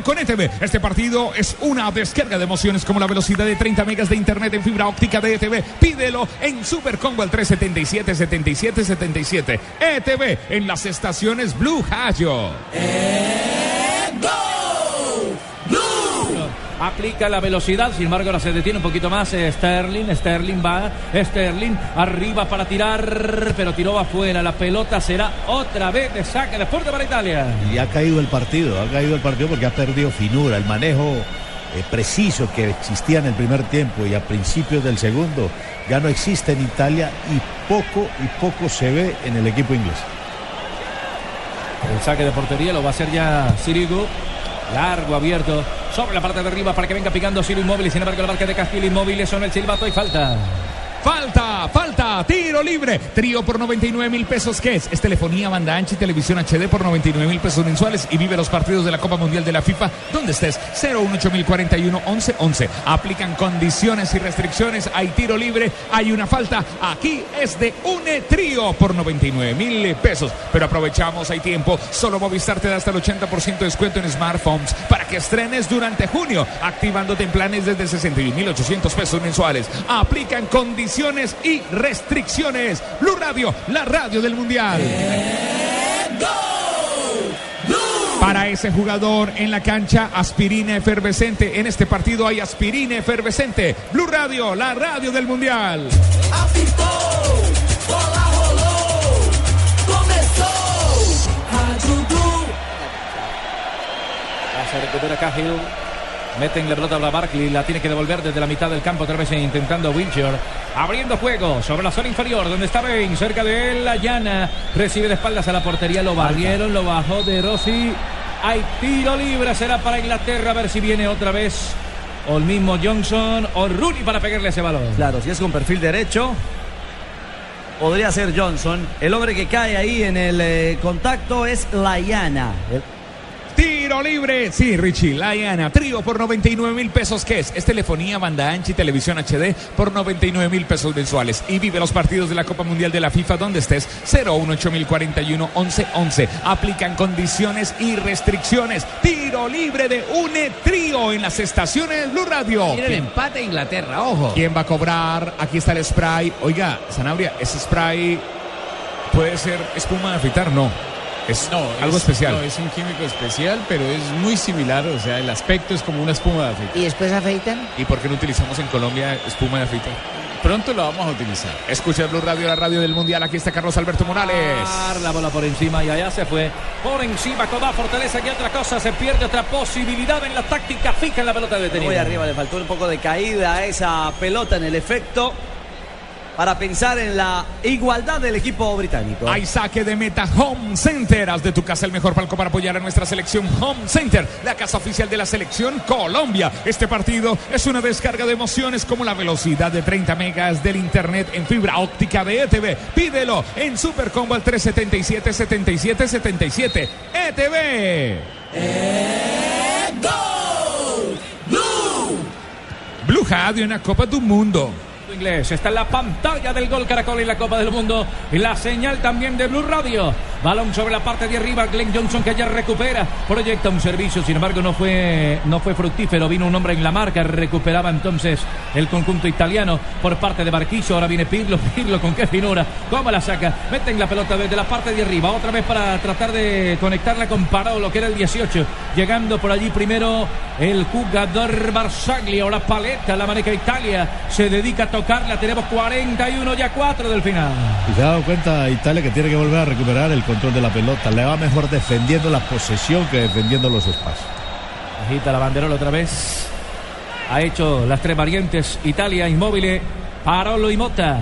con ETV. Este partido es una descarga de emociones, como la velocidad de 30 megas de internet en fibra óptica de ETV. Pídelo en Supercombo al 377-7777. ETV en las estaciones Blue Radio. Aplica la velocidad, sin embargo ahora se detiene un poquito más. Sterling arriba para tirar, pero tiró afuera. La pelota será otra vez de saque de puerta para Italia. Y ha caído el partido porque ha perdido finura. El manejo preciso que existía en el primer tiempo y a principios del segundo ya no existe en Italia, y poco se ve en el equipo inglés. El saque de portería lo va a hacer ya Sirigu. Largo, abierto, sobre la parte de arriba para que venga picando Ciro Inmóvil, sin embargo la marca de Castillo Inmóvil, son el silbato y falta. Falta, tiro libre, trío por 99.000 pesos, que es telefonía, banda ancha y televisión HD por 99.000 pesos mensuales. Y vive los partidos de la Copa Mundial de la FIFA donde estés. 018041111. Aplican condiciones y restricciones. Hay tiro libre, hay una falta. Aquí es de UNE, trío por 99.000 pesos. Pero aprovechamos, hay tiempo. Solo Movistar te da hasta el 80% de descuento en smartphones para que estrenes durante junio, activándote en planes desde 61.800 pesos mensuales. Aplican condiciones y restricciones. Blue Radio, la radio del mundial. Para ese jugador en la cancha, aspirina efervescente. En este partido hay aspirina efervescente. Blue Radio, la radio del mundial. Se recupera Cahill. Meten la pelota a Barkley, la tiene que devolver desde la mitad del campo, otra vez intentando Wilshere, abriendo juego sobre la zona inferior donde está Baines, cerca de él Lallana, recibe de espaldas a la portería, lo barrieron, lo bajó De Rossi. Hay tiro libre, será para Inglaterra, a ver si viene otra vez o el mismo Johnson o Rooney para pegarle ese balón. Claro, si es con perfil derecho podría ser Johnson, el hombre que cae ahí en el contacto es Lallana. Tiro libre. Sí, Richie, Lallana. Trío por 99.000 pesos. ¿Qué es? Es telefonía, banda ancha y televisión HD por 99.000 pesos mensuales. Y vive los partidos de la Copa Mundial de la FIFA donde estés. 018041111. Aplican condiciones y restricciones. Tiro libre de UNE Trío en las estaciones Blue Radio. Mira el empate de Inglaterra, ojo. ¿Quién va a cobrar? Aquí está el spray. Oiga, Sanabria, ese spray puede ser espuma de afeitar, no. Es algo especial. No, es un químico especial, pero es muy similar. O sea, el aspecto es como una espuma de afeitar. ¿Y después afeitan? ¿Y por qué no utilizamos en Colombia espuma de afeitar? Pronto lo vamos a utilizar. Escucha Blue Radio, la radio del Mundial. Aquí está Carlos Alberto Morales. La bola por encima y allá se fue. Por encima, con más fortaleza que otra cosa. Se pierde otra posibilidad en la táctica fija en la pelota detenida. Muy arriba, le faltó un poco de caída a esa pelota en el efecto. Para pensar en la igualdad del equipo británico. Hay saque de meta Home Center. Haz de tu casa el mejor palco para apoyar a nuestra selección. Home Center, la casa oficial de la selección Colombia. Este partido es una descarga de emociones como la velocidad de 30 megas del internet en fibra óptica de ETV. Pídelo en Supercombo al 377-7777. ETV. ¡Gol! ¡Blue! Blue Radio en la Copa del Mundo. Inglés, está en la pantalla del Gol Caracol en la Copa del Mundo, y la señal también de Blue Radio. Balón sobre la parte de arriba, Glenn Johnson, que ya recupera, proyecta un servicio, sin embargo no fue fructífero, vino un hombre en la marca, recuperaba entonces el conjunto italiano por parte de Marchisio. Ahora viene Pirlo con qué finura, cómo la saca, meten la pelota desde la parte de arriba, otra vez para tratar de conectarla con Parolo, que era el 18, llegando por allí primero el jugador Barzagli, ahora Paletta, la marca Italia, se dedica a tocarla, tenemos 41 ya 4 del final. Y se ha dado cuenta Italia que tiene que volver a recuperar el control de la pelota, le va mejor defendiendo la posesión que defendiendo los espacios. Agita la banderola otra vez, ha hecho las tres variantes Italia, inmóvil, Parolo y Motta,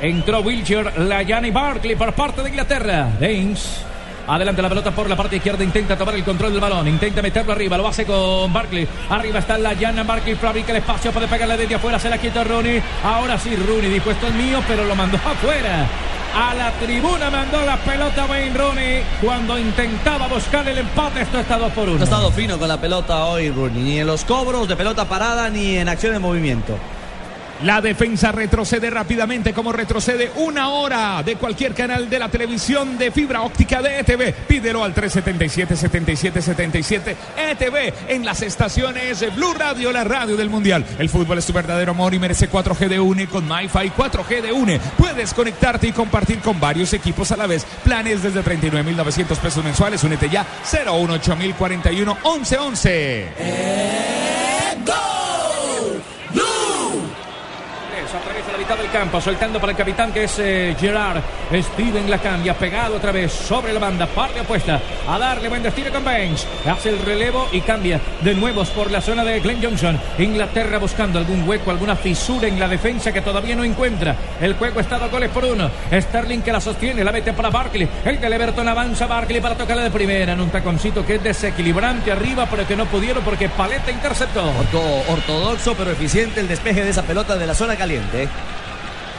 entró Wilshere, Lallana y Barkley por parte de Inglaterra. Baines adelante la pelota por la parte izquierda, intenta tomar el control del balón, intenta meterlo arriba, lo hace con Barkley, arriba está Lallana, Barkley fabrica el espacio, puede pegarle desde afuera, se la quita Rooney, ahora sí Rooney dispuesto el mío, pero lo mandó afuera. A la tribuna mandó la pelota Wayne Rooney cuando intentaba buscar el empate. Esto está 2-1. Ha estado fino con la pelota hoy Rooney, ni en los cobros de pelota parada ni en acción de movimiento. La defensa retrocede rápidamente como retrocede una hora de cualquier canal de la televisión de fibra óptica de ETV. Pídelo al 377-7777 ETV en las estaciones de Blue Radio, la radio del Mundial. El fútbol es tu verdadero amor y merece 4G de UNE con MyFi 4G de UNE. Puedes conectarte y compartir con varios equipos a la vez. Planes desde 39.900 pesos mensuales. Únete ya 018041111. Atraviesa la mitad del campo, soltando para el capitán que es Gerrard. Steven la cambia, pegado otra vez sobre la banda, par de apuesta, a darle buen destino con Baines, hace el relevo y cambia de nuevo por la zona de Glenn Johnson. Inglaterra buscando algún hueco, alguna fisura en la defensa que todavía no encuentra. El juego está 2 goles por 1. Sterling que la sostiene, la mete para Barkley, el del Everton avanza Barkley para tocarla de primera en un taconcito que es desequilibrante arriba, pero que no pudieron porque Paletta interceptó. Ortodoxo pero eficiente el despeje de esa pelota de la zona caliente.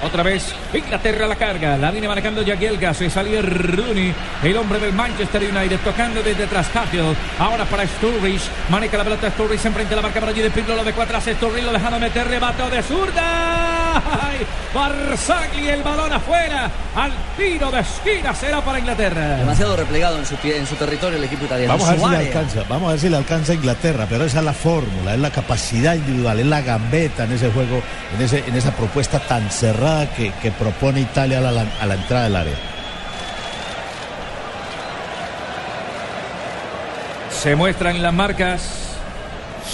Otra vez Inglaterra la carga, la viene marcando Jagielka, se salía Rooney, el hombre del Manchester United, tocando desde atrás Cahill, ahora para Sturridge, maneja la pelota Sturridge, enfrente la marca para allí de Pirlo, lo de cuatro hace Sturridge, lo dejando meter, rebateo de zurda. ¡Ay! Barzagli, el balón afuera, al tiro de esquina será para Inglaterra. Demasiado replegado en su territorio el equipo italiano. Vamos a ver si le alcanza a Inglaterra, pero esa es la fórmula, es la capacidad individual, es la gambeta en ese juego, en esa propuesta tan cerrada que propone Italia a la entrada del área. Se muestran las marcas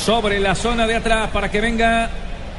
sobre la zona de atrás para que venga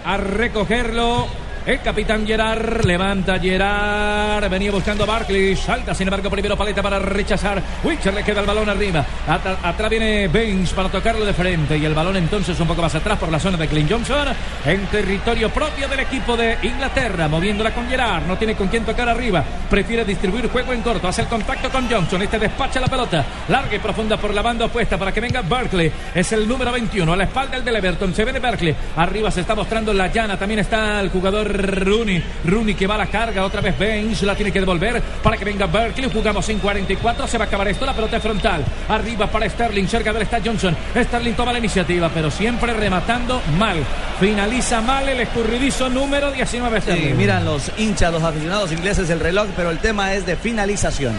a recogerlo el capitán Gerrard. Levanta Gerrard, venía buscando a Barkley, salta sin embargo primero Paletta para rechazar, Wilshere le queda el balón arriba, atrás viene Baines para tocarlo de frente, y el balón entonces un poco más atrás por la zona de Glenn Johnson, en territorio propio del equipo de Inglaterra, moviéndola con Gerrard, no tiene con quién tocar arriba, prefiere distribuir juego en corto, hace el contacto con Johnson, este despacha la pelota, larga y profunda por la banda opuesta para que venga Barkley, es el número 21, a la espalda el del Everton, se ve de Barkley, arriba se está mostrando Lallana, también está el jugador Rooney que va a la carga, otra vez Baines, la tiene que devolver para que venga Barkley. Jugamos en 44, se va a acabar esto, la pelota es frontal, arriba para Sterling, cerca de él está Johnson. Sterling toma la iniciativa, pero siempre rematando mal, finaliza mal el escurridizo número 19 Sterling. Sí, miran los hinchas, los aficionados ingleses el reloj, pero el tema es de finalización.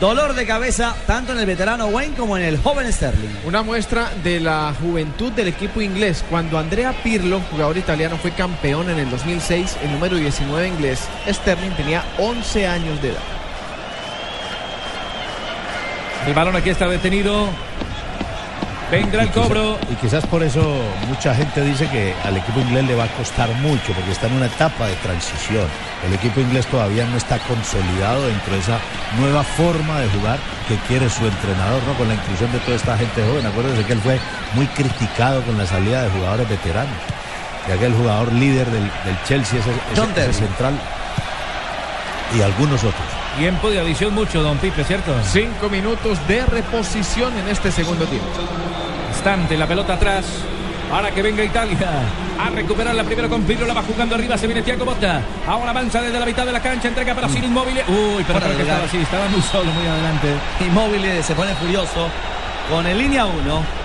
Dolor de cabeza tanto en el veterano Wayne como en el joven Sterling. Una muestra de la juventud del equipo inglés. Cuando Andrea Pirlo, jugador italiano, fue campeón en el 2006, el número 19 inglés, Sterling tenía 11 años de edad. El balón aquí está detenido. Vendrá el cobro. Y quizás por eso mucha gente dice que al equipo inglés le va a costar mucho, porque está en una etapa de transición. El equipo inglés todavía no está consolidado dentro de esa nueva forma de jugar que quiere su entrenador, ¿no? Con la inclusión de toda esta gente joven. Acuérdense que él fue muy criticado con la salida de jugadores veteranos. Y aquel jugador líder del Chelsea, ese central, y algunos otros. Tiempo de adición mucho, don Pipe, ¿cierto? 5 minutos de reposición en este segundo tiempo. Instante, la pelota atrás, para que venga Italia a recuperar la primera con Pirlo, la va jugando arriba, se viene Thiago Motta, ahora avanza desde la mitad de la cancha, entrega para Brasil, Inmóvil. Uy, pero creo que estaba así, estaba muy solo, muy adelante. Inmóvil se pone furioso con el línea 1.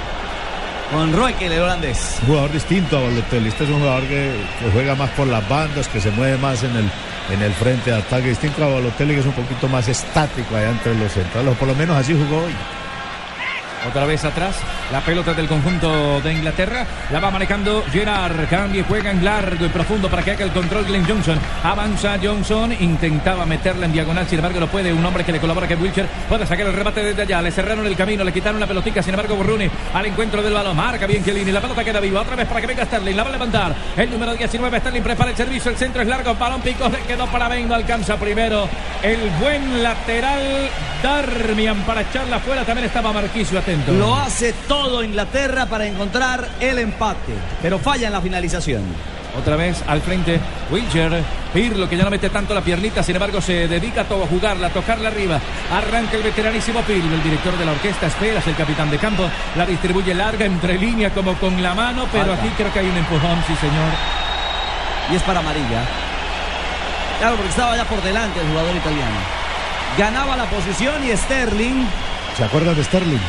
Con Roque, el holandés. Jugador distinto a Balotelli. Este es un jugador que juega más por las bandas, que se mueve más en el frente de ataque. Distinto a Balotelli, que es un poquito más estático allá entre los centrales. Por lo menos así jugó hoy. Otra vez atrás, la pelota del conjunto de Inglaterra, la va manejando Gerrard, cambia y juega en largo y profundo para que haga el control Glenn Johnson. Avanza Johnson, intentaba meterla en diagonal, sin embargo no puede, un hombre que le colabora que Wilshere puede sacar el remate desde allá, le cerraron el camino, le quitaron la pelotica, sin embargo Rooney al encuentro del balón, marca bien Chiellini, la pelota queda viva, otra vez para que venga Sterling, la va a levantar, el número 19 Sterling prepara el servicio, el centro es largo, balón pico, le quedó para Baines, no alcanza primero, el buen lateral Darmian para echarla afuera, también estaba Marchisio. Lo hace todo Inglaterra para encontrar el empate, pero falla en la finalización. Otra vez al frente Wilshere, Pirlo que ya no mete tanto la piernita, sin embargo se dedica todo a jugarla, a tocarla arriba, arranca el veteranísimo Pirlo, el director de la orquesta, Esperas, el capitán de campo, la distribuye larga entre línea como con la mano, pero aquí creo que hay un empujón, sí señor. Y es para amarilla. Claro, porque estaba ya por delante el jugador italiano. Ganaba la posición y Sterling... ¿Se acuerdan de Sterling?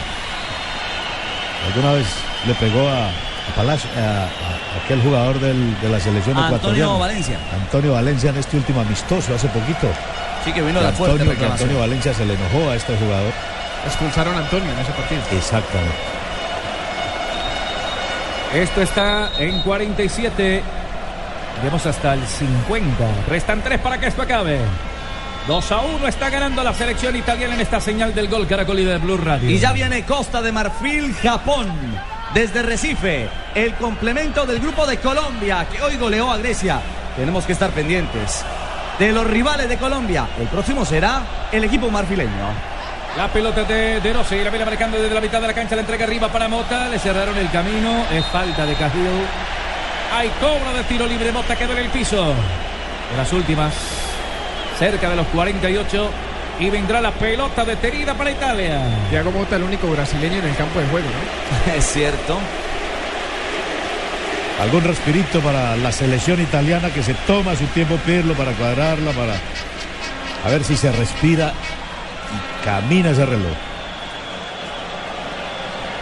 Alguna vez le pegó a aquel jugador de la selección ecuatoriana. Antonio Valencia en este último amistoso hace poquito. Sí, que vino la fuerte reclamación. Antonio Valencia se le enojó a este jugador. Expulsaron a Antonio en ese partido. Exactamente. Esto está en 47. Vemos hasta el 50. Restan 3 para que esto acabe. 2-1 está ganando la selección italiana en esta señal del Gol Caracol y de Blue Radio. Y ya viene Costa de Marfil, Japón. Desde Recife, el complemento del grupo de Colombia, que hoy goleó a Grecia. Tenemos que estar pendientes de los rivales de Colombia. El próximo será el equipo marfileño. La pelota de De Rossi, la viene marcando desde la mitad de la cancha, la entrega arriba para Motta. Le cerraron el camino, es falta de Cahill. Hay cobro de tiro libre, Motta quedó en el piso. En las últimas... cerca de los 48 y vendrá la pelota detenida para Italia. Thiago Motta, el único brasileño en el campo de juego, ¿no? Es cierto. Algún respirito para la selección italiana, que se toma su tiempo Pirlo para cuadrarla, para a ver si se respira y camina ese reloj.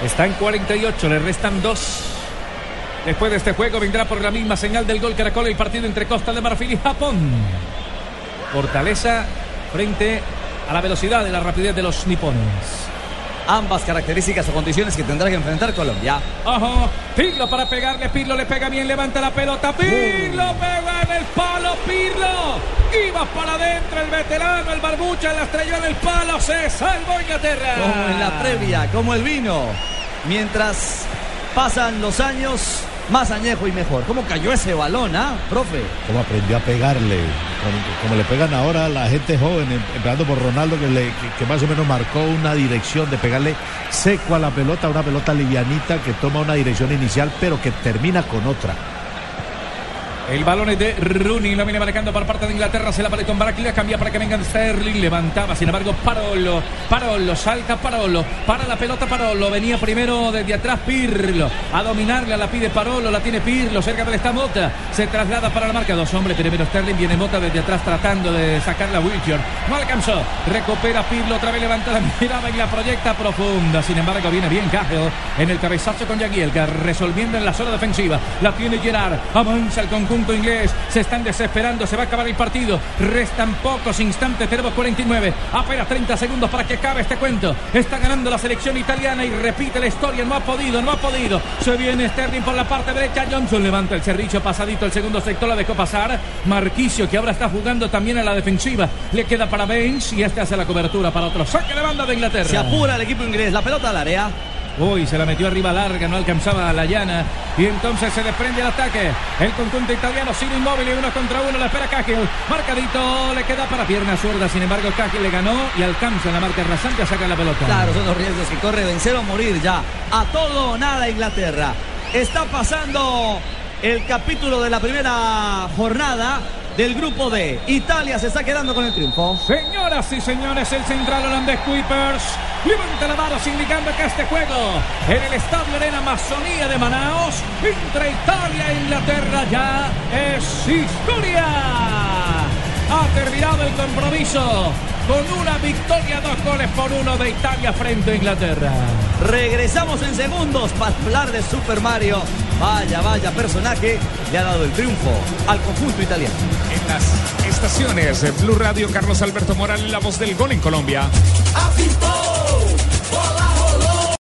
Está en 48, le restan 2. Después de este juego vendrá por la misma señal del Gol Caracol el partido entre Costa de Marfil y Japón. Fortaleza frente a la velocidad y la rapidez de los nipones. Ambas características o condiciones que tendrá que enfrentar Colombia. ¡Ojo! Pirlo para pegarle, Pirlo le pega bien, levanta la pelota, Pirlo pega en el palo, Pirlo iba para adentro el veterano, el barbucha, la estrelló en el palo, se salvó Inglaterra. Como en la previa, como el vino. Mientras pasan los años... más añejo y mejor. ¿Cómo cayó ese balón, profe? ¿Cómo aprendió a pegarle? Como le pegan ahora a la gente joven, empezando por Ronaldo, que más o menos marcó una dirección de pegarle seco a la pelota, una pelota livianita que toma una dirección inicial, pero que termina con otra. El balón es de Rooney, lo viene marcando por parte de Inglaterra, se la pone con Barkley, la cambia para que venga Sterling, levantaba, sin embargo, Parolo, salta Parolo, para la pelota Parolo, venía primero desde atrás Pirlo, a dominarla, la pide Parolo, la tiene Pirlo, cerca de esta Mota, se traslada para la marca, dos hombres, primero Sterling, viene Mota desde atrás tratando de sacarla a Wilshere, no alcanzó, recupera Pirlo, otra vez levanta la mirada y la proyecta profunda, sin embargo, viene bien Cahill, en el cabezazo con Jagielka, resolviendo en la zona defensiva, la tiene Gerrard, avanza el conjunto inglés, se están desesperando, se va a acabar el partido, restan pocos instantes, tenemos 49, apenas 30 segundos para que acabe este cuento, está ganando la selección italiana y repite la historia, no ha podido, se viene Sterling por la parte derecha, Johnson levanta el cerrillo pasadito, el segundo sector la dejó pasar, Marchisio que ahora está jugando también a la defensiva, le queda para Baines y este hace la cobertura para otro, saque de banda de Inglaterra, se apura el equipo inglés, la pelota al área. Uy, se la metió arriba larga, no alcanzaba a Lallana. Y entonces se desprende el ataque. El conjunto italiano sigue inmóvil y uno contra uno. La espera Cahill. Marcadito, le queda para pierna zurda. Sin embargo, Cahill le ganó y alcanza la marca rasante a sacar la pelota. Claro, son los riesgos que corre vencer o morir ya. A todo o nada Inglaterra. Está pasando el capítulo de la primera jornada del grupo D. Italia se está quedando con el triunfo. Señoras y señores, el central holandés Kuipers levanta la mano indicando que este juego en el Estadio Arena Amazonía de Manaos entre Italia e Inglaterra ya es historia. Ha terminado el compromiso con una victoria, 2-1 de Italia frente a Inglaterra. Regresamos en segundos para hablar de Super Mario. Vaya personaje le ha dado el triunfo al conjunto italiano. En las estaciones de Blue Radio, Carlos Alberto Morales, la voz del gol en Colombia.